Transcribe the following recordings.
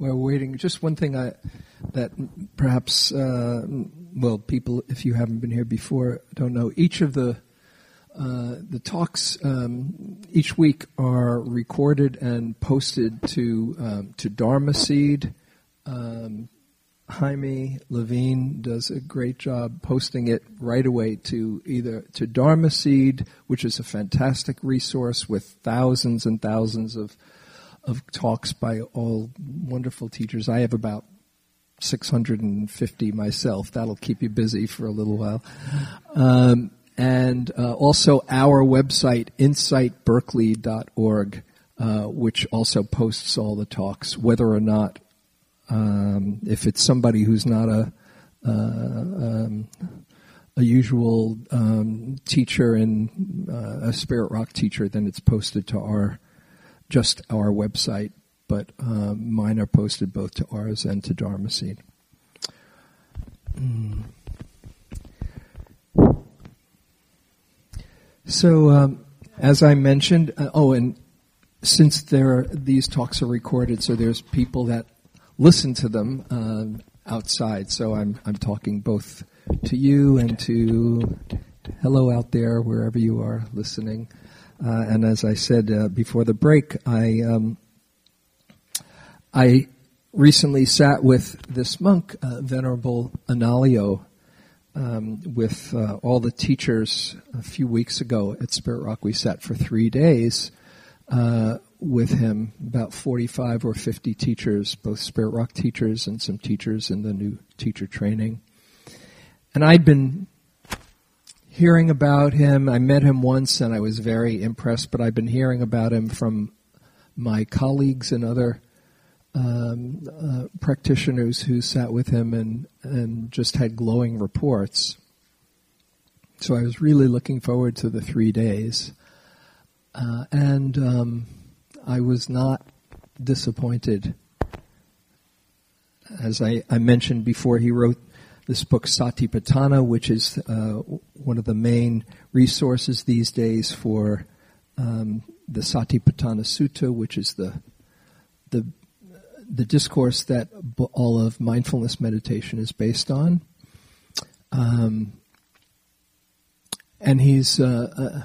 waiting, just one thing that perhaps, people, if you haven't been here before, don't know. Each of the talks each week are recorded and posted to Dharma Seed. Jaime Levine does a great job posting it right away to Dharma Seed, which is a fantastic resource with thousands and thousands of talks by all wonderful teachers. I have about 650 myself. That'll keep you busy for a little while. And also our website, insightberkeley.org, which also posts all the talks, whether or not, if it's somebody who's not a usual teacher and a Spirit Rock teacher, then it's posted to our website, but mine are posted both to ours and to Dharma Seed. So, as I mentioned, and since these talks are recorded, so there's people that listen to them outside. So I'm talking both to you and to hello out there, wherever you are listening. And as I said before the break, I recently sat with this monk, Venerable Analayo, with all the teachers a few weeks ago at Spirit Rock. We sat for 3 days with him, about 45 or 50 teachers, both Spirit Rock teachers and some teachers in the new teacher training. And I'd been hearing about him. I met him once and I was very impressed, but I've been hearing about him from my colleagues and other practitioners who sat with him and just had glowing reports. So I was really looking forward to the 3 days. And I was not disappointed. As I mentioned before, he wrote this book, Satipatthana, which is one of the main resources these days for the Satipatthana Sutta, which is the discourse that all of mindfulness meditation is based on. And he's one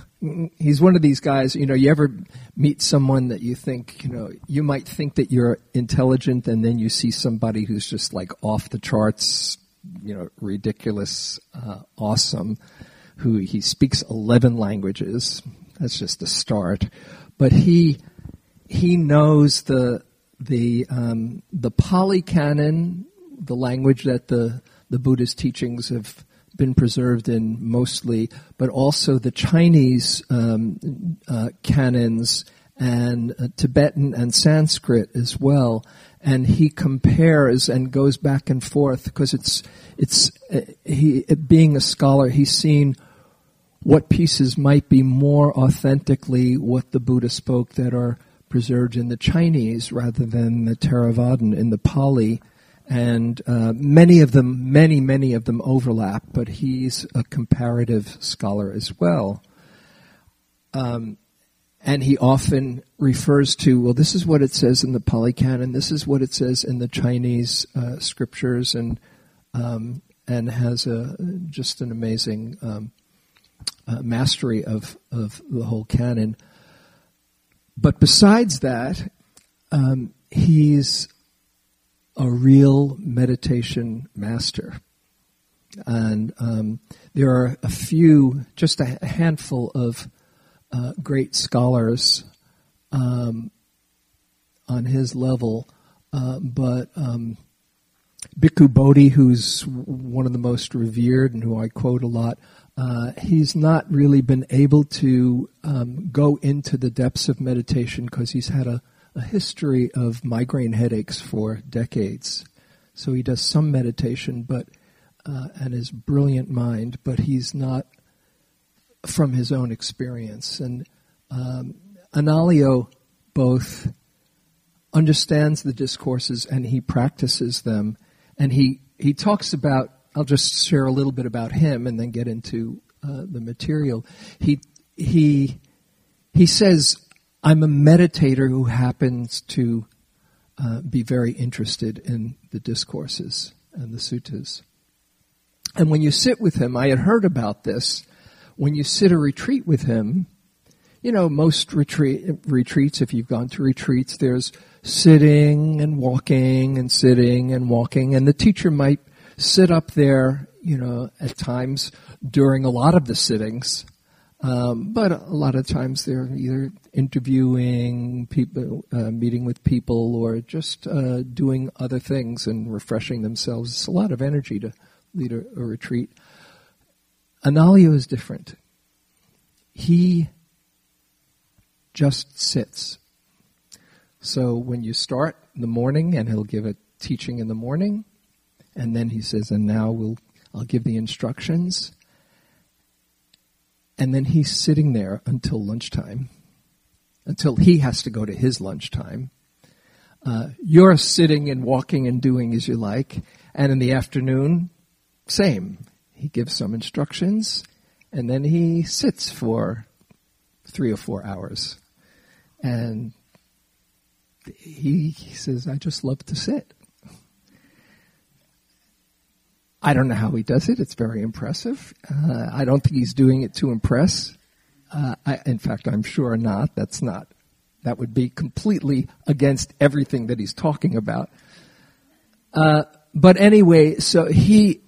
of these guys. You know, you ever meet someone that you think, you might think that you're intelligent, and then you see somebody who's just like off the charts, ridiculous, awesome, who he speaks 11 languages. That's just the start. But he knows the Pali canon, the language that the Buddha's teachings have been preserved in mostly, but also the Chinese canons and Tibetan and Sanskrit as well. And he compares and goes back and forth because being a scholar, he's seen what pieces might be more authentically what the Buddha spoke that are preserved in the Chinese rather than the Theravadan in the Pali, and many of them overlap. But he's a comparative scholar as well. And he often refers to, this is what it says in the Pali Canon, this is what it says in the Chinese scriptures, and has just an amazing mastery of the whole canon. But besides that, he's a real meditation master. And there are a handful of great scholars on his level, but Bhikkhu Bodhi, who's one of the most revered and who I quote a lot, he's not really been able to go into the depths of meditation because he's had a history of migraine headaches for decades. So he does some meditation, but and his brilliant mind, but he's not from his own experience. And Analayo both understands the discourses and he practices them. And he talks about, I'll just share a little bit about him and then get into the material. He says, I'm a meditator who happens to be very interested in the discourses and the suttas. And when you sit with him, I had heard about this, when you sit a retreat with him, you know, most retreats, if you've gone to retreats, there's sitting and walking and sitting and walking. And the teacher might sit up there, you know, at times during a lot of the sittings. But a lot of times they're either interviewing people, meeting with people, or just doing other things and refreshing themselves. It's a lot of energy to lead a retreat. Analayo is different. He just sits. So when you start in the morning, and he'll give a teaching in the morning, and then he says, and now I'll give the instructions. And then he's sitting there until lunchtime, until he has to go to his lunchtime. You're sitting and walking and doing as you like. And in the afternoon, same. He gives some instructions, and then he sits for 3 or 4 hours. And he says, I just love to sit. I don't know how he does it. It's very impressive. I don't think he's doing it to impress. In fact, I'm sure not. That would be completely against everything that he's talking about. But anyway, so he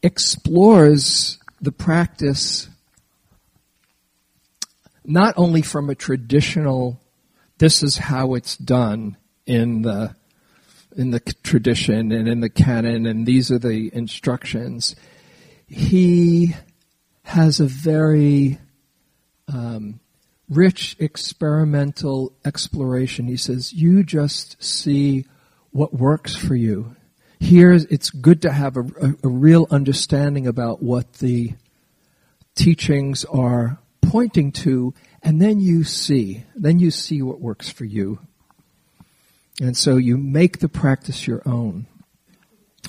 explores the practice not only from a traditional, this is how it's done in the tradition and in the canon, and these are the instructions. He has a very rich experimental exploration. He says, you just see what works for you. Here, it's good to have a real understanding about what the teachings are pointing to, and then you see. Then you see what works for you. And so you make the practice your own.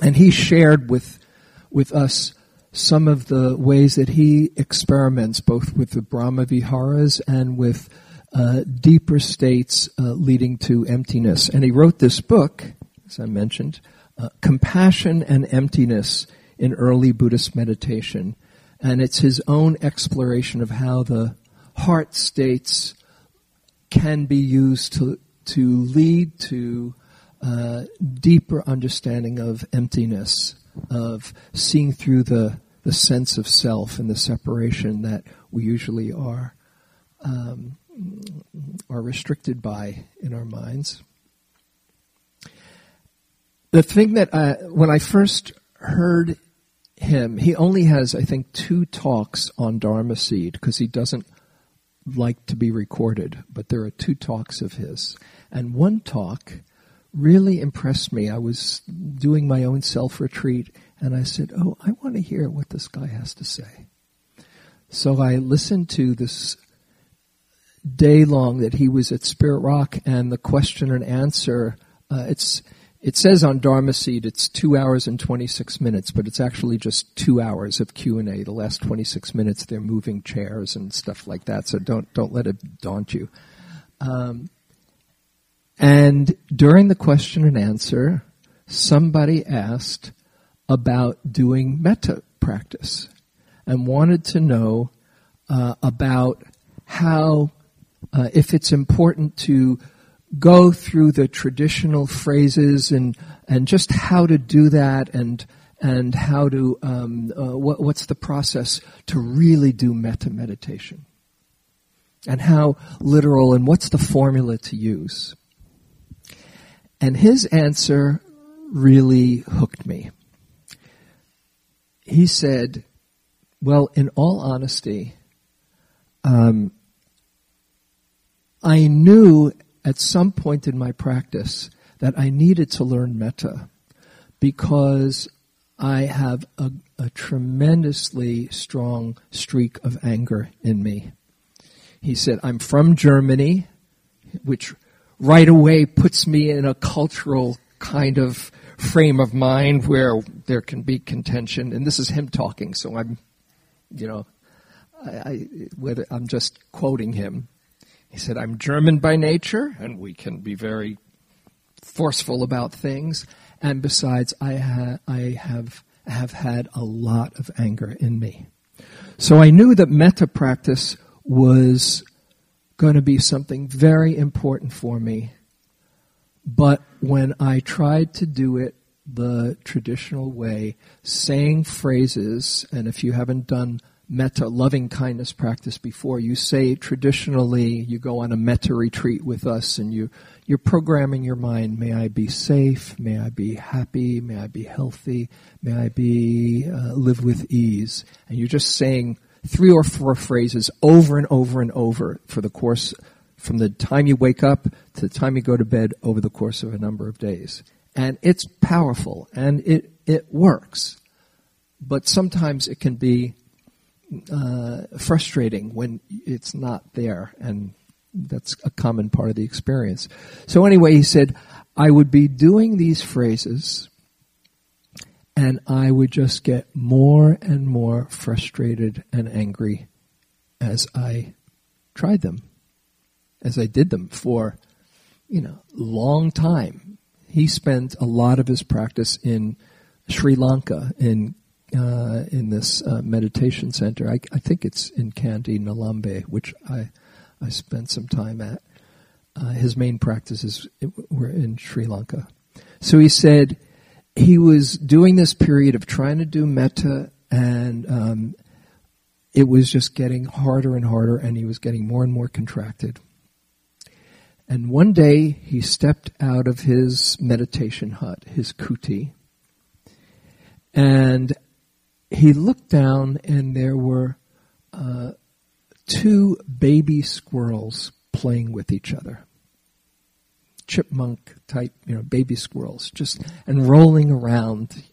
And he shared with us some of the ways that he experiments, both with the Brahma Viharas and with deeper states leading to emptiness. And he wrote this book, as I mentioned, Compassion and Emptiness in Early Buddhist Meditation. And it's his own exploration of how the heart states can be used to lead to deeper understanding of emptiness, of seeing through the sense of self and the separation that we usually are restricted by in our minds. The thing that when I first heard him, he only has, I think, 2 talks on Dharma Seed because he doesn't like to be recorded, but there are 2 talks of his. And one talk really impressed me. I was doing my own self-retreat, and I said, oh, I want to hear what this guy has to say. So I listened to this day-long that he was at Spirit Rock, and the question and answer, it says on Dharma Seed it's 2 hours and 26 minutes, but it's actually just 2 hours of Q&A. The last 26 minutes, they're moving chairs and stuff like that, so don't let it daunt you. And during the question and answer, somebody asked about doing metta practice and wanted to know about how, if it's important to go through the traditional phrases and just how to do that and how to what's the process to really do metta meditation and how literal and what's the formula to use. And his answer really hooked me. He said, well, in all honesty, I knew at some point in my practice that I needed to learn metta because I have a tremendously strong streak of anger in me. He said, I'm from Germany, which right away puts me in a cultural kind of frame of mind where there can be contention. And this is him talking, so I'm, you know, I'm just quoting him. He said, I'm German by nature, and we can be very forceful about things. And besides, I have had a lot of anger in me. So I knew that metta practice was going to be something very important for me. But when I tried to do it the traditional way, saying phrases, and if you haven't done metta, loving kindness practice before, you say traditionally, you go on a metta retreat with us and you're programming your mind, may I be safe, may I be happy, may I be healthy, may I be live with ease. And you're just saying 3 or 4 phrases over and over and over for the course, from the time you wake up to the time you go to bed over the course of a number of days. And it's powerful and it works. But sometimes it can be frustrating when it's not there. And that's a common part of the experience. So anyway, he said, I would be doing these phrases and I would just get more and more frustrated and angry as I tried them, as I did them for, you know, long time. He spent a lot of his practice in Sri Lanka, in this meditation center. I think it's in Kandy, Nalambe, which I spent some time at. His main practices were in Sri Lanka. So he said he was doing this period of trying to do metta, and it was just getting harder and harder, and he was getting more and more contracted. And one day he stepped out of his meditation hut, his kuti, and he looked down and there were 2 baby squirrels playing with each other. Chipmunk type, you know, baby squirrels, just and rolling around.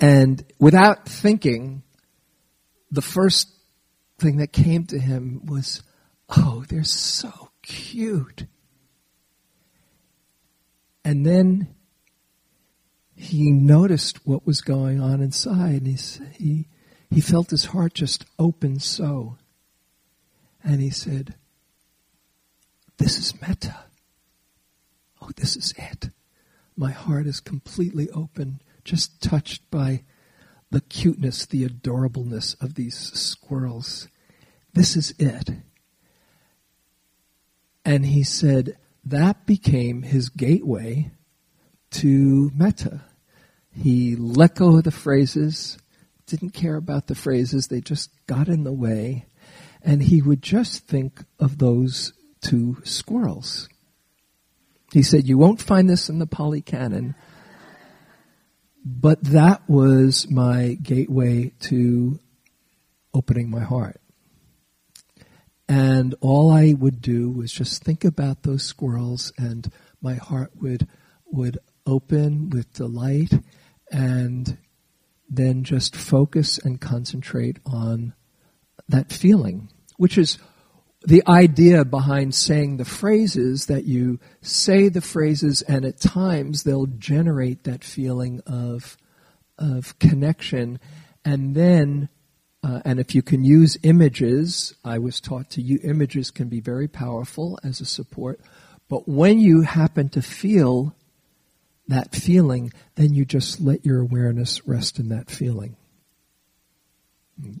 And without thinking, the first thing that came to him was, oh, they're so cute. And then he noticed what was going on inside. He felt his heart just open so. And he said, this is metta. Oh, this is it. My heart is completely open, just touched by the cuteness, the adorableness of these squirrels. This is it. And he said that became his gateway to metta. He let go of the phrases, didn't care about the phrases, they just got in the way. And he would just think of those 2 squirrels. He said, you won't find this in the Pali canon, but that was my gateway to opening my heart. And all I would do was just think about those squirrels, and my heart would open with delight, and then just focus and concentrate on that feeling, which is the idea behind saying the phrases, that you say the phrases and at times they'll generate that feeling of connection. And then and if you can use images, I was taught to use images can be very powerful as a support. But when you happen to feel that feeling, then you just let your awareness rest in that feeling.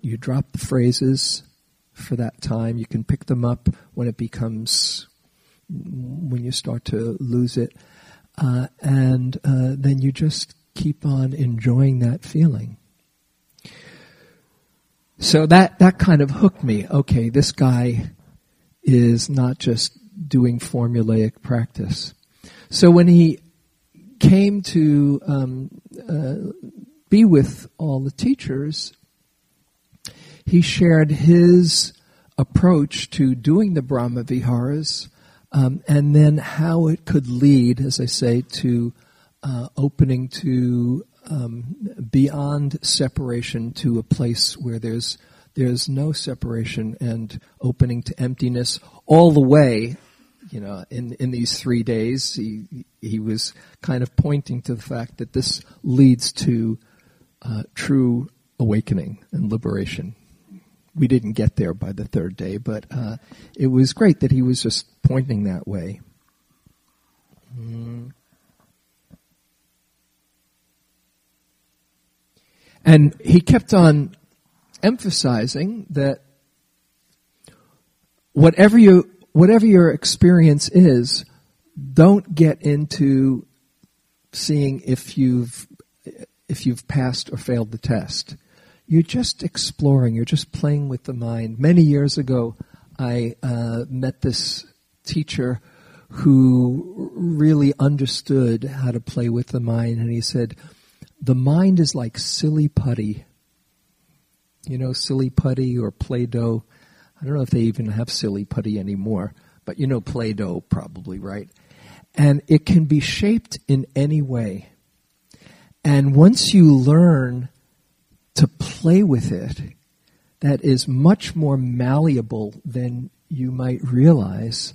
You drop the phrases for that time. You can pick them up when it becomes, when you start to lose it. Then you just keep on enjoying that feeling. So that kind of hooked me. Okay, this guy is not just doing formulaic practice. So when he came to be with all the teachers, he shared his approach to doing the Brahma Viharas and then how it could lead, as I say, to opening to beyond separation, to a place where there's no separation, and opening to emptiness all the way. You know, in these 3 days, he was kind of pointing to the fact that this leads to true awakening and liberation. We didn't get there by the third day, but it was great that he was just pointing that way. And he kept on emphasizing that whatever your experience is, don't get into seeing if you've passed or failed the test. You're just exploring. You're just playing with the mind. Many years ago, I met this teacher who really understood how to play with the mind, and he said, "The mind is like silly putty." You know, silly putty or Play-Doh. I don't know if they even have silly putty anymore, but you know Play-Doh probably, right? And it can be shaped in any way. And once you learn to play with it, that is much more malleable than you might realize,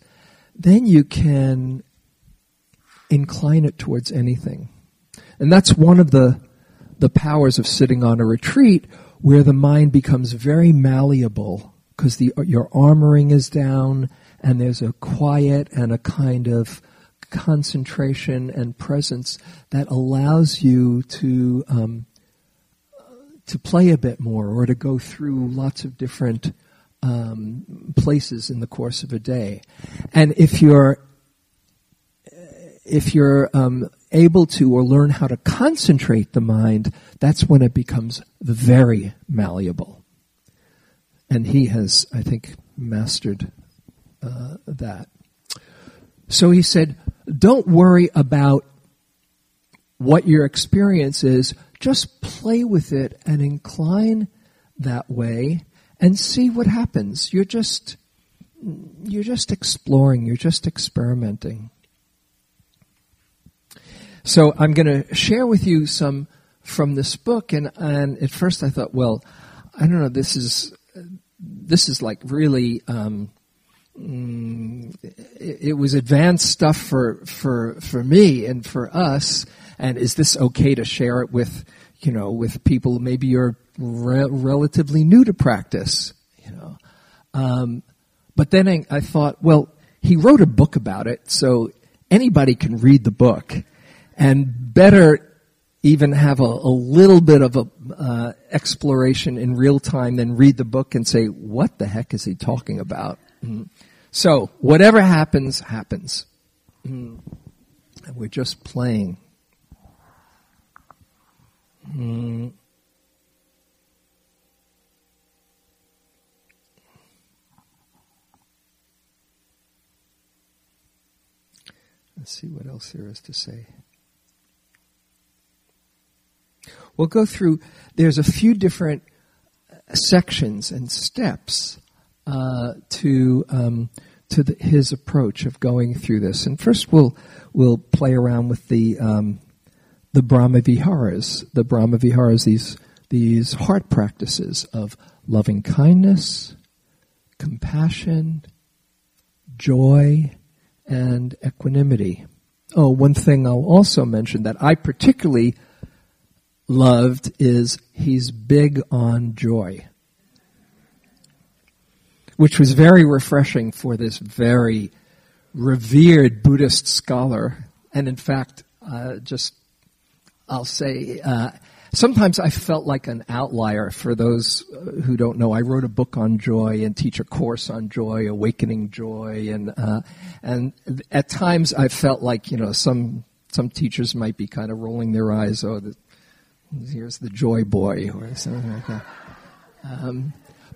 then you can incline it towards anything. And that's one of the powers of sitting on a retreat, where the mind becomes very malleable, because your armoring is down, and there's a quiet and a kind of concentration and presence that allows you to play a bit more, or to go through lots of different places in the course of a day. And if you're able to, or learn how to concentrate the mind, that's when it becomes very malleable. And he has, I think, mastered that. So he said, don't worry about what your experience is. Just play with it and incline that way and see what happens. You're just exploring. You're just experimenting. So I'm going to share with you some from this book. And at first I thought, well, I don't know, this is like really, it was advanced stuff for me and for us. And is this okay to share it with people? Maybe you're relatively new to practice, you know. But then I thought, well, he wrote a book about it, so anybody can read the book, and better even have a little bit of a exploration in real time than read the book and say, what the heck is he talking about? So whatever happens, happens. And we're just playing. Let's see what else there is to say. We'll go through, there's a few different sections and steps to his approach of going through this. And first we'll play around with the Brahma Viharas. The Brahma Viharas, these heart practices of loving kindness, compassion, joy, and equanimity. Oh, one thing I'll also mention that I particularly loved is he's big on joy, which was very refreshing for this very revered Buddhist scholar. And in fact, I'll say, sometimes I felt like an outlier. For those who don't know, I wrote a book on joy and teach a course on joy, awakening joy, and at times I felt like, you know, some teachers might be kind of rolling their eyes, here's the joy boy, or something like that.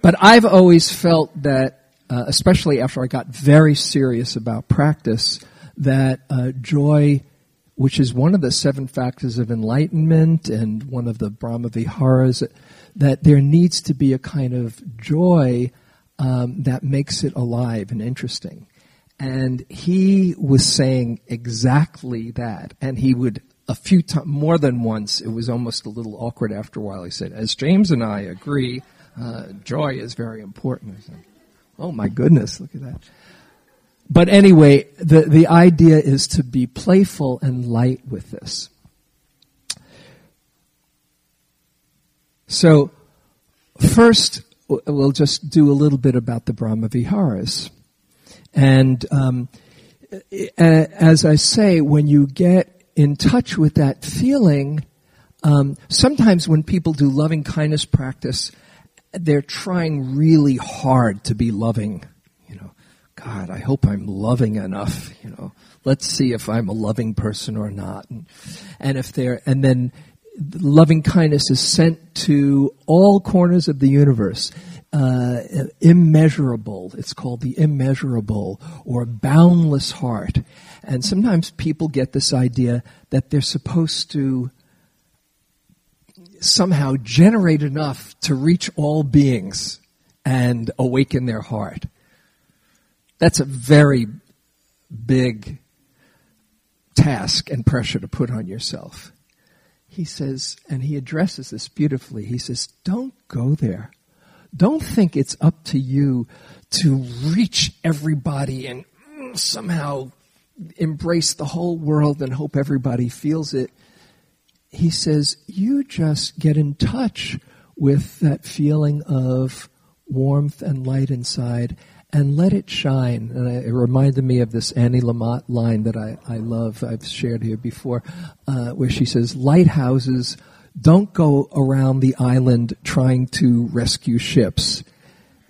But I've always felt that, especially after I got very serious about practice, that joy, which is one of the 7 factors of enlightenment and one of the Brahma Viharas, that there needs to be a kind of joy that makes it alive and interesting. And he was saying exactly that. And he would, a few times, more than once, it was almost a little awkward after a while. He said, as James and I agree, joy is very important. I said, oh my goodness, look at that. But anyway, the idea is to be playful and light with this. So first, we'll just do a little bit about the Brahma Viharas. And as I say, when you get in touch with that feeling, sometimes when people do loving kindness practice, they're trying really hard to be loving. You know, God, I hope I'm loving enough. You know, let's see if I'm a loving person or not. And if they're, and then loving kindness is sent to all corners of the universe. Immeasurable. It's called the immeasurable or boundless heart. And sometimes people get this idea that they're supposed to somehow generate enough to reach all beings and awaken their heart. That's a very big task and pressure to put on yourself. He says, and he addresses this beautifully, he says, don't go there. Don't think it's up to you to reach everybody and somehow embrace the whole world and hope everybody feels it. He says, you just get in touch with that feeling of warmth and light inside and let it shine. And it reminded me of this Annie Lamott line that I love, I've shared here before, where she says, lighthouses don't go around the island trying to rescue ships.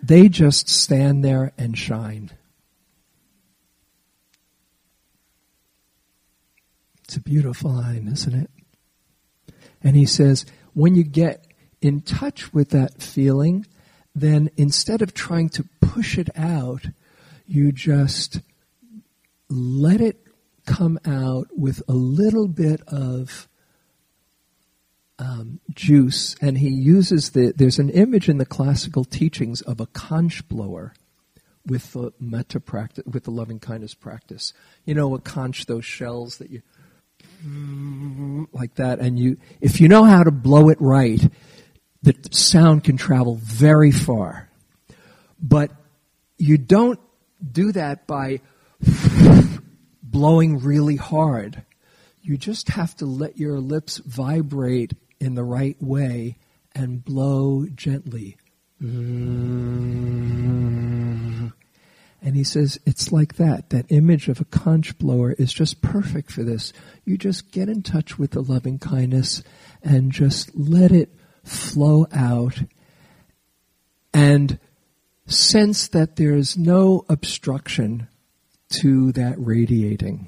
They just stand there and shine. It's a beautiful line, isn't it? And he says, when you get in touch with that feeling, then instead of trying to push it out, you just let it come out with a little bit of juice. And he uses there's an image in the classical teachings of a conch blower with the metta practice, with the loving kindness practice. You know, a conch, those shells that you, like that, and you, if you know how to blow it right, the sound can travel very far. But you don't do that by blowing really hard. You just have to let your lips vibrate in the right way and blow gently. And he says, it's like that. That image of a conch blower is just perfect for this. You just get in touch with the loving kindness and just let it flow out and sense that there is no obstruction to that radiating.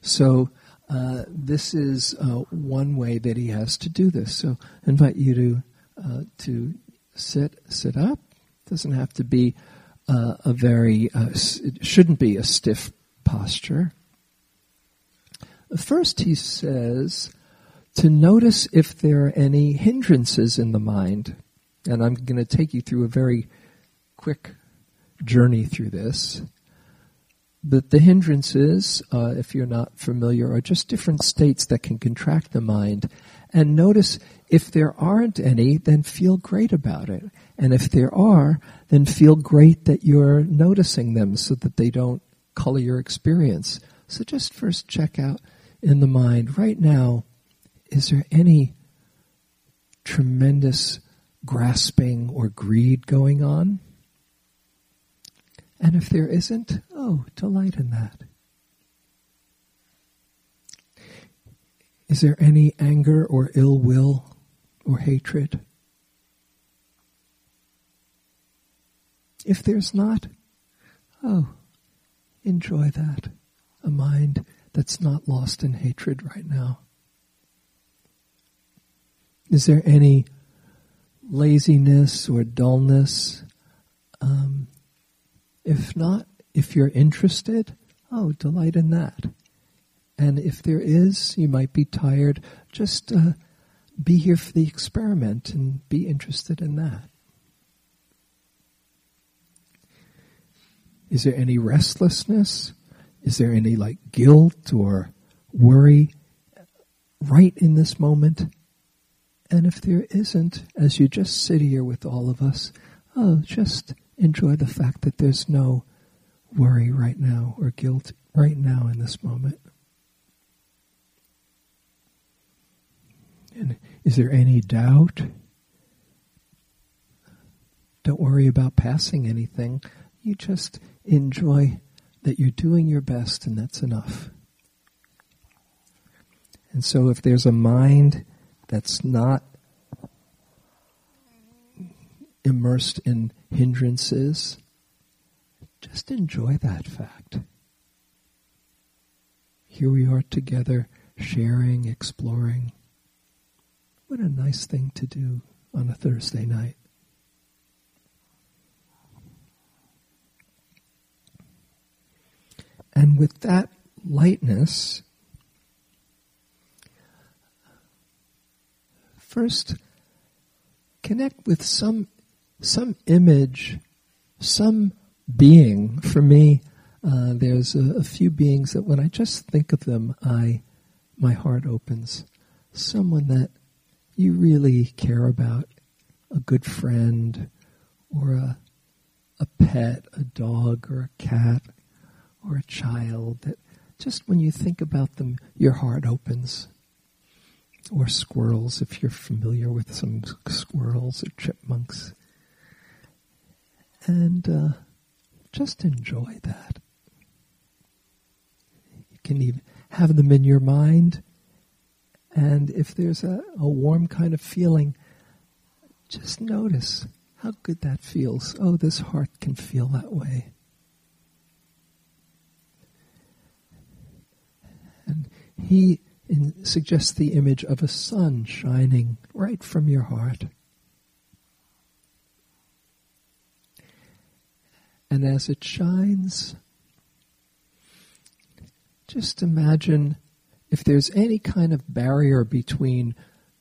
So this is one way that he has to do this. So I invite you to sit up. It doesn't have to be it shouldn't be a stiff posture. First he says to notice if there are any hindrances in the mind. And I'm going to take you through a very quick journey through this. But the hindrances, if you're not familiar, are just different states that can contract the mind. And notice if there aren't any, then feel great about it. And if there are, then feel great that you're noticing them so that they don't color your experience. So just first check out in the mind right now, is there any tremendous grasping or greed going on? And if there isn't, oh, delight in that. Is there any anger or ill will or hatred? If there's not, oh, enjoy that. A mind that's not lost in hatred right now. Is there any laziness or dullness? If not, if you're interested, oh, delight in that. And if there is, you might be tired, just be here for the experiment and be interested in that. Is there any restlessness? Is there any like guilt or worry right in this moment? And if there isn't, as you just sit here with all of us, just enjoy the fact that there's no worry right now or guilt right now in this moment. And is there any doubt? Don't worry about passing anything. You just enjoy that you're doing your best and that's enough. And so if there's a mind that's not immersed in hindrances, just enjoy that fact. Here we are together, sharing, exploring. What a nice thing to do on a Thursday night. And with that lightness, first, connect with some image, some being. For me, there's a few beings that when I just think of them, my heart opens. Someone that you really care about, a good friend, or a pet, a dog, or a cat, or a child. That just when you think about them, your heart opens. Or squirrels, if you're familiar with some squirrels or chipmunks. And just enjoy that. You can even have them in your mind. And if there's a warm kind of feeling, just notice how good that feels. Oh, this heart can feel that way. And he suggests the image of a sun shining right from your heart. And as it shines, just imagine if there's any kind of barrier between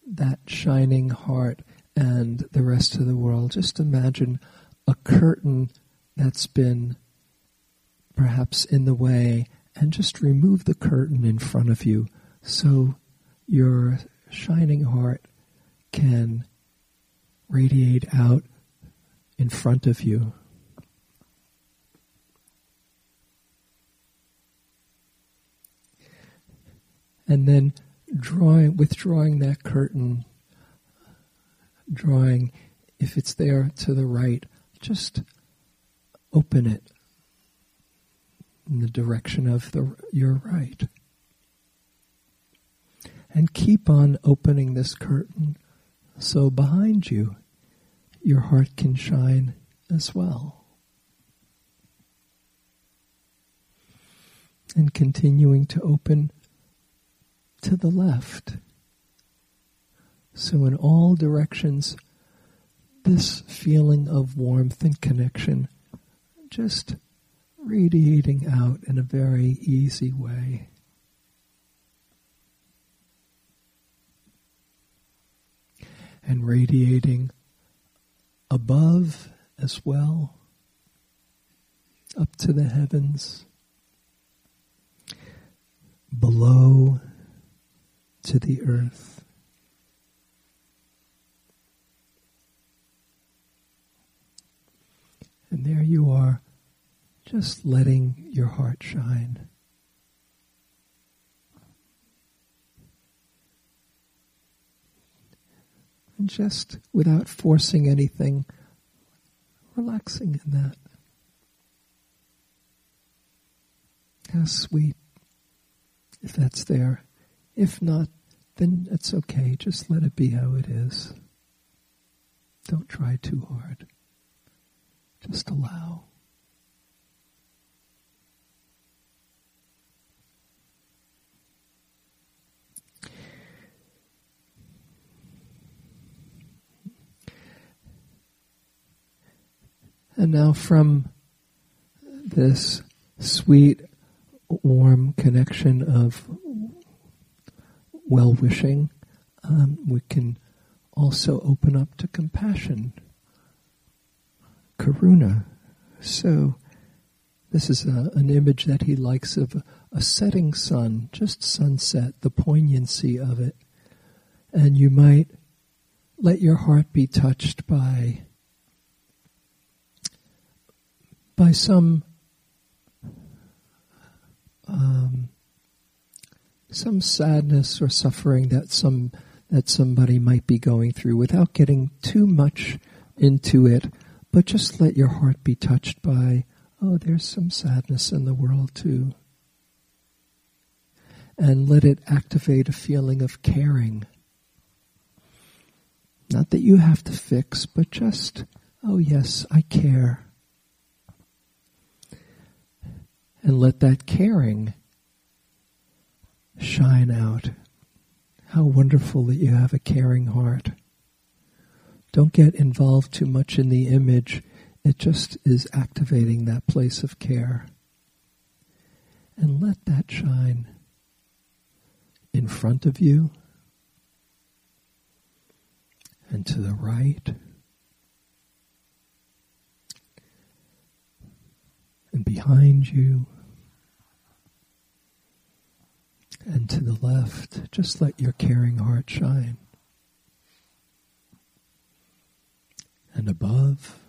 that shining heart and the rest of the world, just imagine a curtain that's been perhaps in the way, and just remove the curtain in front of you. So your shining heart can radiate out in front of you. And then withdrawing that curtain, drawing, if it's there to the right, just open it in the direction of your right. And keep on opening this curtain so behind you, your heart can shine as well. And continuing to open to the left. So in all directions, this feeling of warmth and connection just radiating out in a very easy way. And radiating above as well, up to the heavens, below to the earth. And there you are, just letting your heart shine. And just without forcing anything, relaxing in that. How sweet, if that's there. If not, then it's okay. Just let it be how it is. Don't try too hard. Just allow. And now from this sweet, warm connection of well-wishing, we can also open up to compassion, karuna. So This is an image that he likes of a setting sun, just sunset, the poignancy of it. And you might let your heart be touched by some sadness or suffering that somebody might be going through, without getting too much into it, but just let your heart be touched by, oh, there's some sadness in the world too. And let it activate a feeling of caring. Not that you have to fix, but just, oh yes, I care. And let that caring shine out. How wonderful that you have a caring heart. Don't get involved too much in the image. It just is activating that place of care. And let that shine in front of you and to the right and behind you. And to the left, just let your caring heart shine. And above,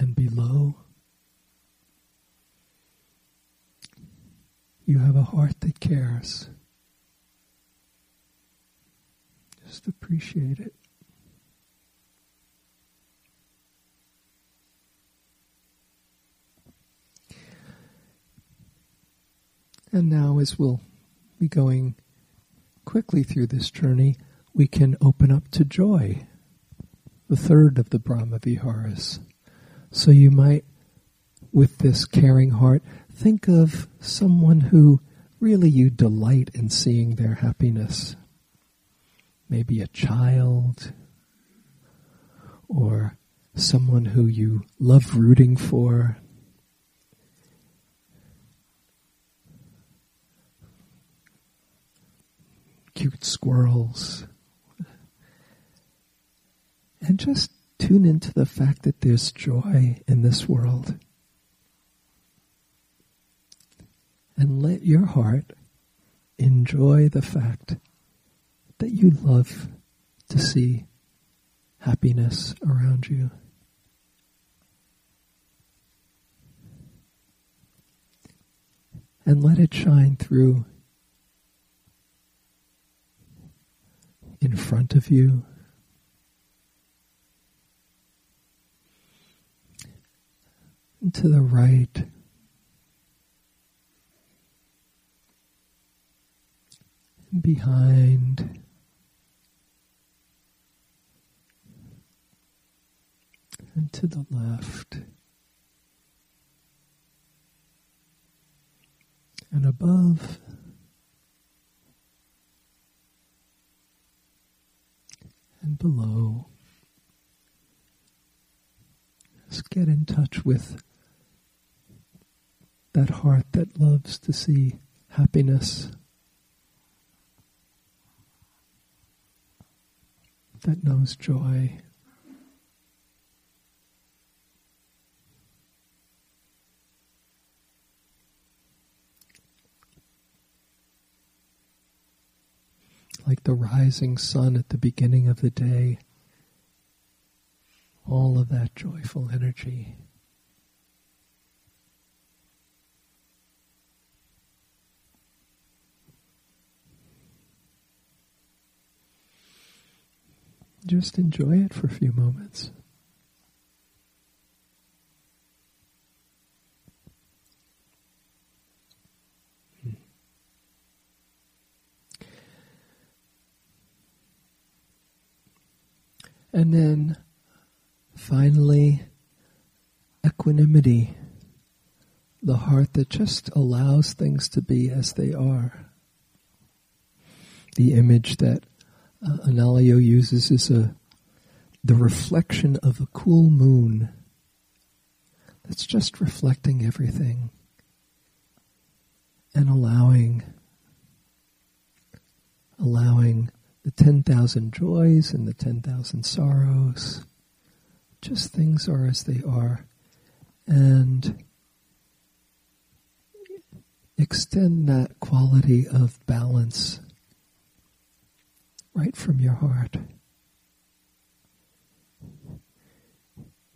and below, you have a heart that cares. Just appreciate it. And now, as we'll be going quickly through this journey, we can open up to joy, the third of the Brahma Viharas. So you might, with this caring heart, think of someone who really you delight in seeing their happiness. Maybe a child, or someone who you love rooting for. Cute squirrels. And just tune into the fact that there's joy in this world. And let your heart enjoy the fact that you love to see happiness around you. And let it shine through in front of you, and to the right, and behind, and to the left, and above, and below. Just get in touch with that heart that loves to see happiness, that knows joy. Like the rising sun at the beginning of the day, all of that joyful energy. Just enjoy it for a few moments. And then, finally, equanimity, the heart that just allows things to be as they are. The image that Analayo uses is the reflection of a cool moon that's just reflecting everything and allowing the 10,000 joys and the 10,000 sorrows. Just things are as they are. and extend that quality of balance right from your heart,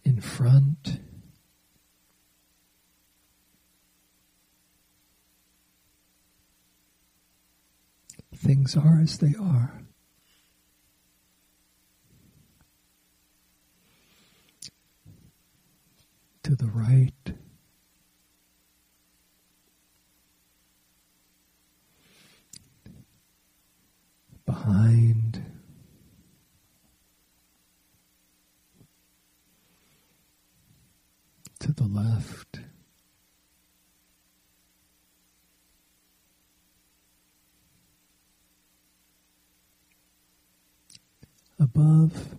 in front, things are as they are. To the right, behind, to the left, above,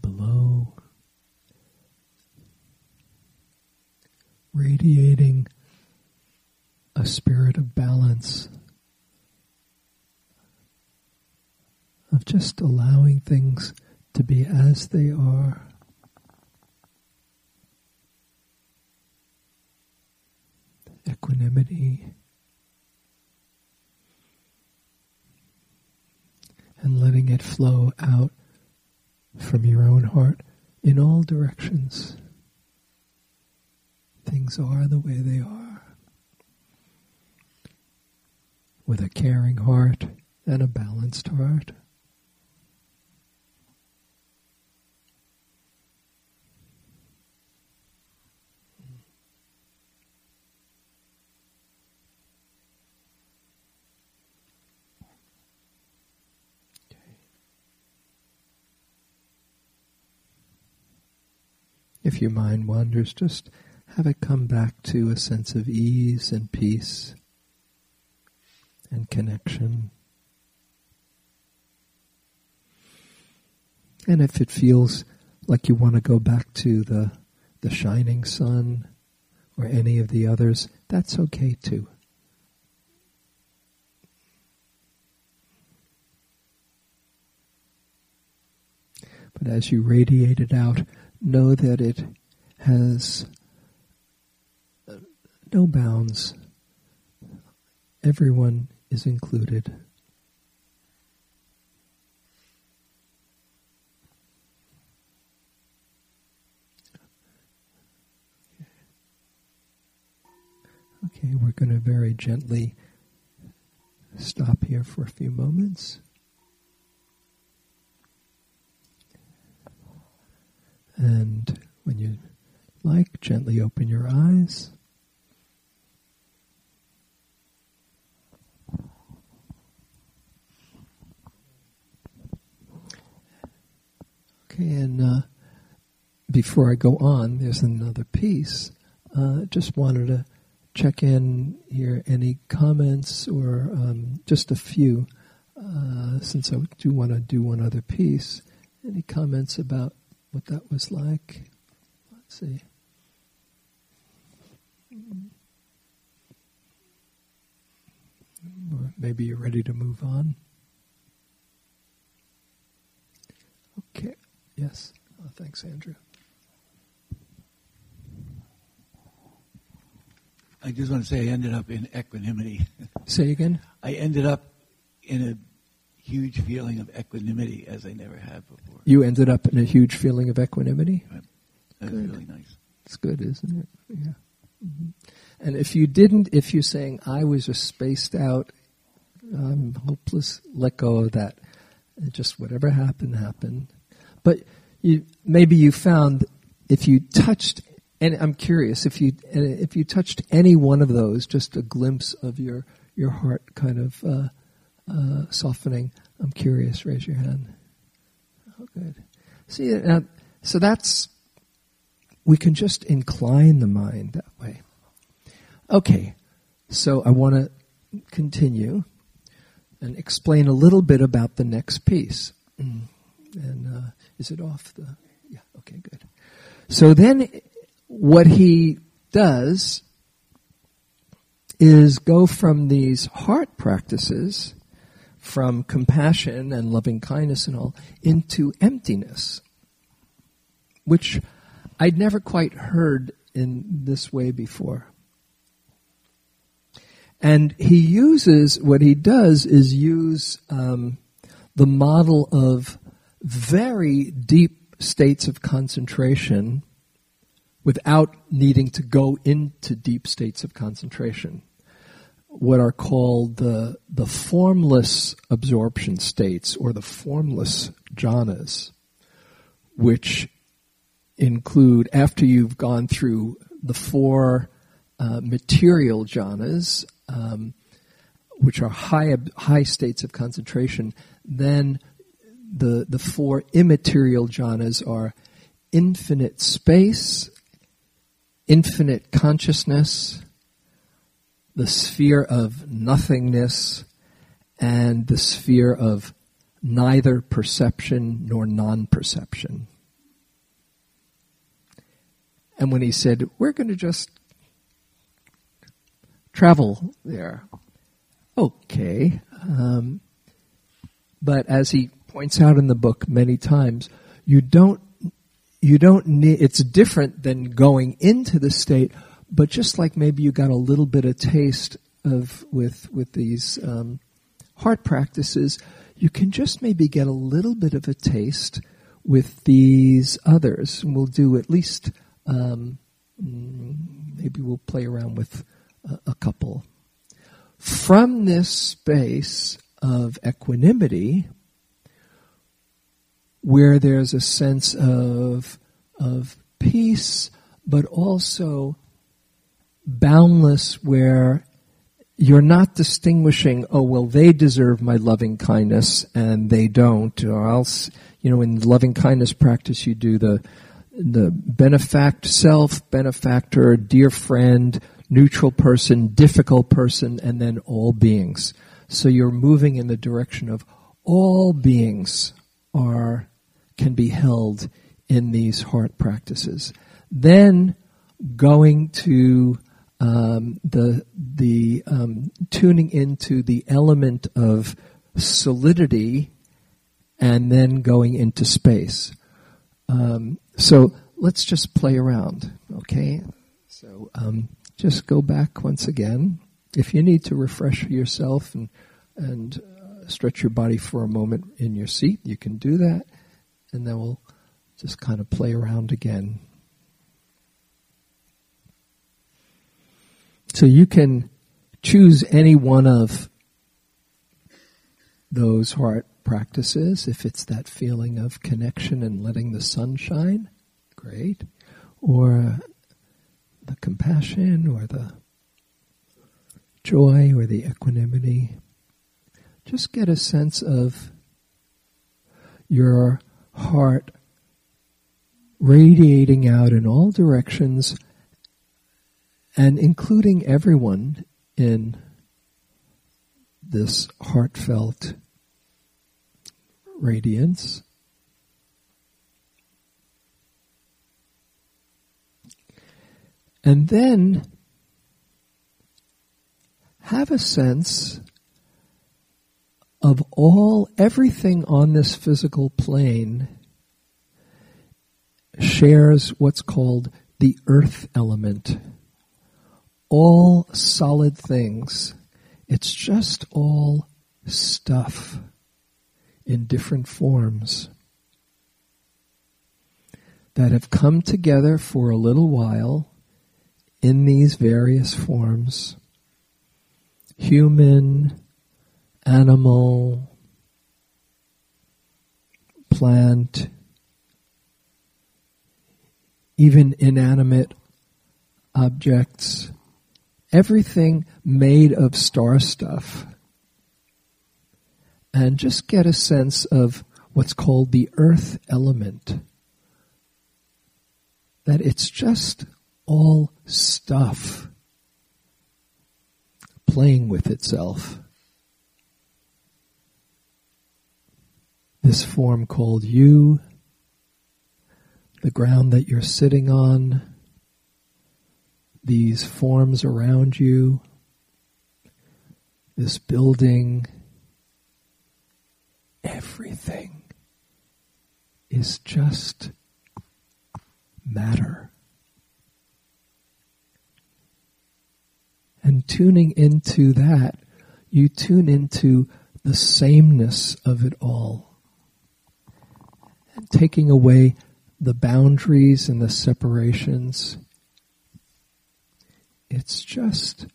below, radiating a spirit of balance, of just allowing things to be as they are, equanimity, and letting it flow out from your own heart in all directions. Things are the way they are. With a caring heart and a balanced heart. If your mind wanders, just have it come back to a sense of ease and peace and connection. And if it feels like you want to go back to the shining sun or any of the others, that's okay too. But as you radiate it out, know that it has no bounds. Everyone is included. Okay, we're going to very gently stop here for a few moments. And when you like, gently open your eyes. Okay, and before I go on, there's another piece. Just wanted to check in here, any comments or just a few, since I do want to do one other piece. Any comments about what that was like? Let's see. Or maybe you're ready to move on. Okay. Yes. Oh, thanks, Andrew. I just want to say I ended up in equanimity. Say again? I ended up in a huge feeling of equanimity as I never had before. You ended up in a huge feeling of equanimity? Right. That's good. Really nice. It's good, isn't it? Yeah. Mm-hmm. And if you didn't, if you're saying, I was just spaced out, I'm hopeless, let go of that. Just whatever happened, happened. But maybe you found if you touched, and I'm curious, if you touched any one of those, just a glimpse of your heart kind of softening. I'm curious. Raise your hand. Oh, good. See, so that's, we can just incline the mind that way. Okay, so I want to continue and explain a little bit about the next piece. And is it off the? Yeah. Okay. Good. So then, what he does is go from these heart practices, from compassion and loving kindness and all, into emptiness. which I'd never quite heard in this way before. And he uses, what he does is use the model of very deep states of concentration without needing to go into deep states of concentration, what are called the formless absorption states or the formless jhanas, which include, after you've gone through the four material jhanas, which are high states of concentration, then the four immaterial jhanas are infinite space, infinite consciousness, the sphere of nothingness, and the sphere of neither perception nor non-perception. And when he said, we're going to just travel there, okay. But as he points out in the book many times, you don't need, it's different than going into the state, but just like maybe you got a little bit of taste of with these heart practices, you can just maybe get a little bit of a taste with these others. And we'll do at least, maybe we'll play around with a couple. From this space of equanimity, where there's a sense of peace, but also boundless, where you're not distinguishing, oh, well, they deserve my loving kindness and they don't, or else, you know, in loving kindness practice you do the benefact self, benefactor, dear friend, neutral person, difficult person, and then all beings. So you're moving in the direction of all beings can be held in these heart practices. Then going to the tuning into the element of solidity, and then going into space. So let's just play around, okay? So just go back once again. If you need to refresh yourself and stretch your body for a moment in your seat, you can do that, and then we'll just kind of play around again. So you can choose any one of those heart practices. If it's that feeling of connection and letting the sun shine, great. Or the compassion or the joy or the equanimity. Just get a sense of your heart radiating out in all directions, and including everyone in this heartfelt radiance. And then have a sense of everything on this physical plane shares what's called the earth element. All solid things. It's just all stuff in different forms that have come together for a little while in these various forms. Human, animal, plant, even inanimate objects. Everything made of star stuff. And just get a sense of what's called the earth element. That it's just all stuff playing with itself. This form called you, the ground that you're sitting on, these forms around you, this building, everything is just matter. And tuning into that, you tune into the sameness of it all. And taking away the boundaries and the separations. It's just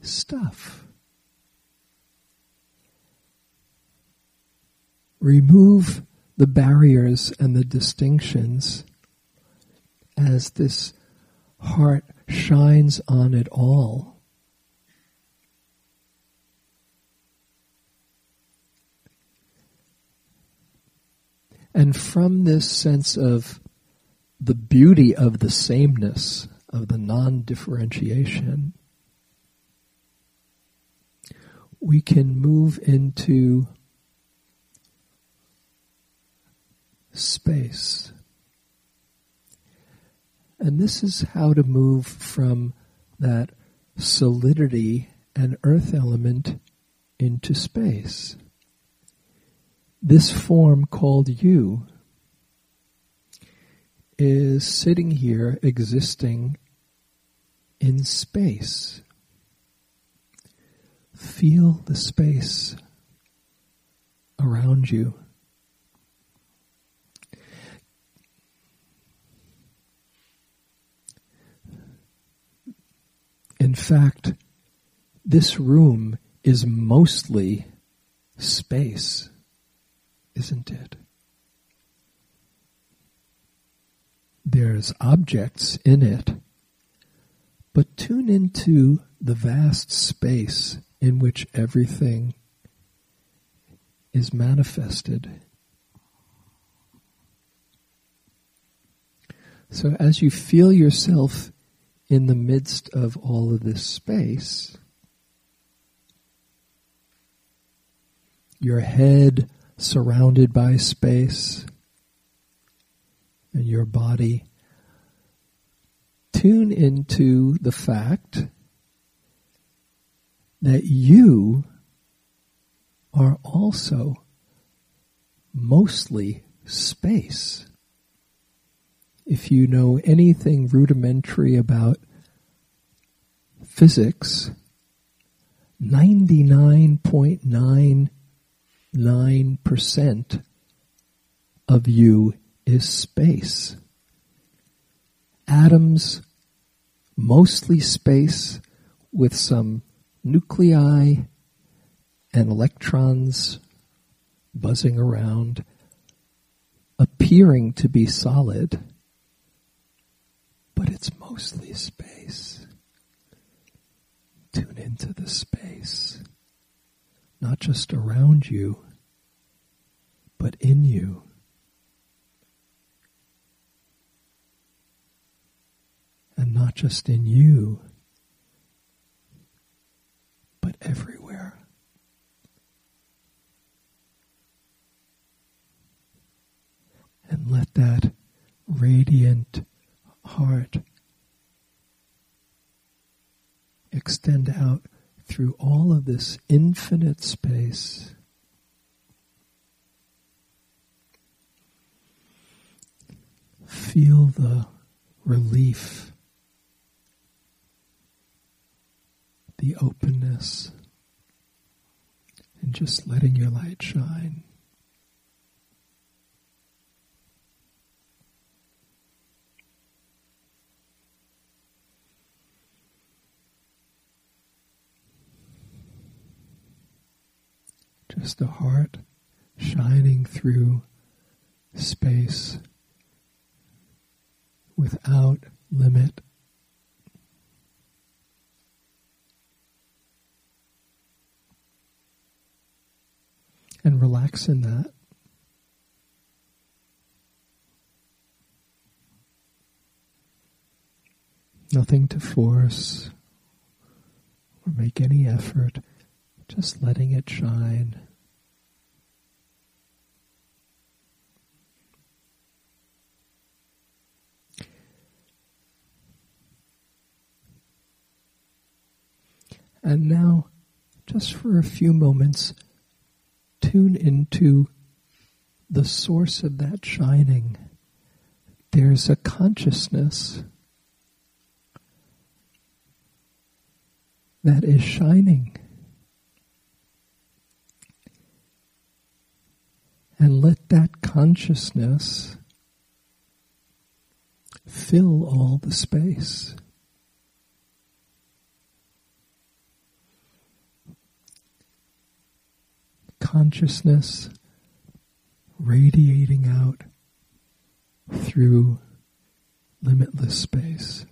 stuff. Remove the barriers and the distinctions as this heart shines on it all. And from this sense of the beauty of the sameness, of the non-differentiation, we can move into space. And this is how to move from that solidity and earth element into space. This form called you is sitting here existing in space. Feel the space around you. In fact, this room is mostly space, isn't it? There's objects in it, but tune into the vast space in which everything is manifested. So as you feel yourself in the midst of all of this space, your head surrounded by space, and your body, tune into the fact that you are also mostly space. If you know anything rudimentary about physics, 99.99% of you is space. Atoms, mostly space, with some nuclei and electrons buzzing around, appearing to be solid, but it's mostly space. Tune into the space, not just around you, but in you. And not just in you, but everywhere. And let that radiant heart extend out through all of this infinite space. Feel the relief, the openness, and just letting your light shine. Just the heart shining through space without limit. And relax in that. Nothing to force or make any effort, just letting it shine. And now, just for a few moments, tune into the source of that shining there's a consciousness that is shining. And let that consciousness fill all the space. Consciousness radiating out through limitless space.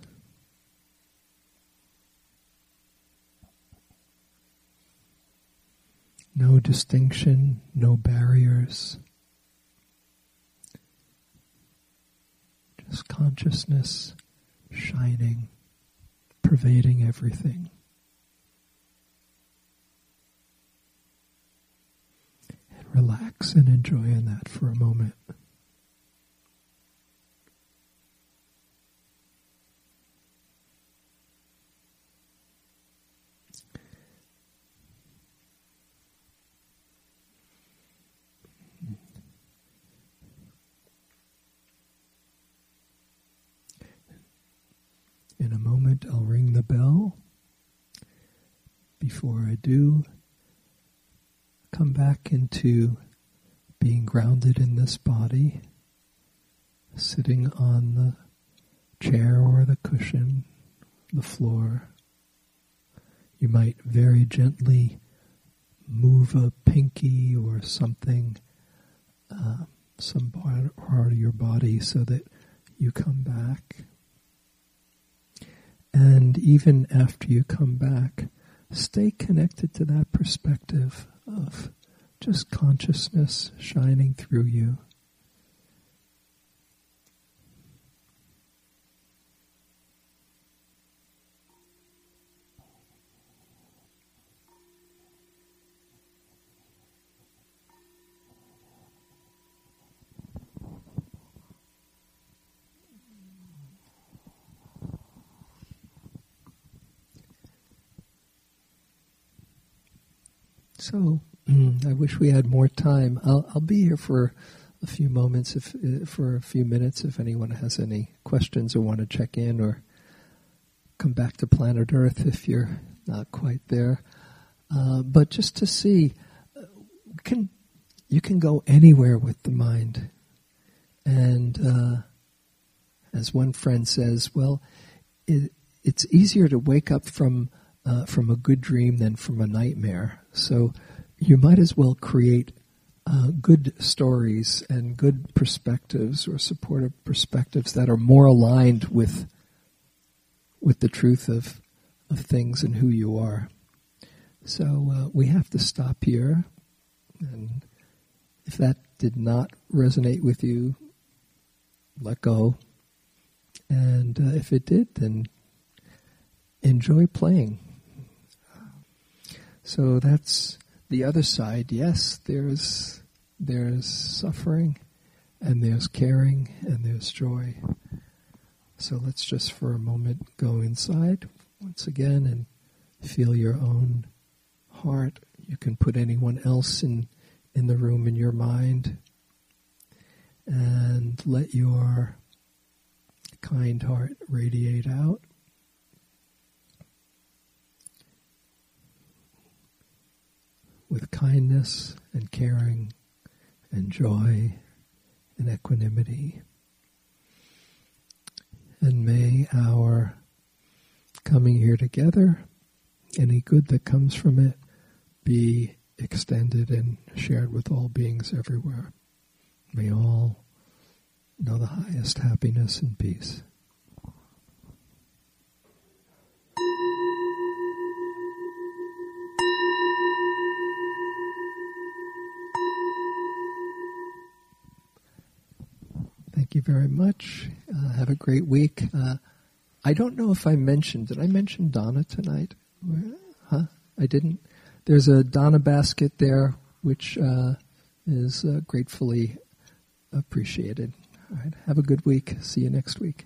No distinction, no barriers. Just consciousness shining, pervading everything. And relax and enjoy in that for a moment. In a moment, I'll ring the bell. Before I do, come back into being grounded in this body, sitting on the chair or the cushion, the floor. You might very gently move a pinky or something, some part of your body so that you come back. And even after you come back, stay connected to that perspective of just consciousness shining through you. So, I wish we had more time. I'll be here for a few moments, if anyone has any questions or want to check in or come back to planet Earth if you're not quite there. But just to see, you can go anywhere with the mind. And as one friend says, well, it's easier to wake up from a good dream than from a nightmare. So you might as well create good stories and good perspectives or supportive perspectives that are more aligned with the truth of things and who you are. So we have to stop here. And if that did not resonate with you, let go. And if it did, then enjoy playing. So that's the other side. Yes, there's suffering, and there's caring, and there's joy. So let's just for a moment go inside once again and feel your own heart. You can put anyone else in the room in your mind. And let your kind heart radiate out. With kindness and caring and joy and equanimity. And may our coming here together, any good that comes from it, be extended and shared with all beings everywhere. May all know the highest happiness and peace. Thank you very much. Have a great week. I don't know if I mentioned, did I mention Donna tonight? Huh? I didn't? There's a Donna basket there, which is gratefully appreciated. All right. Have a good week. See you next week.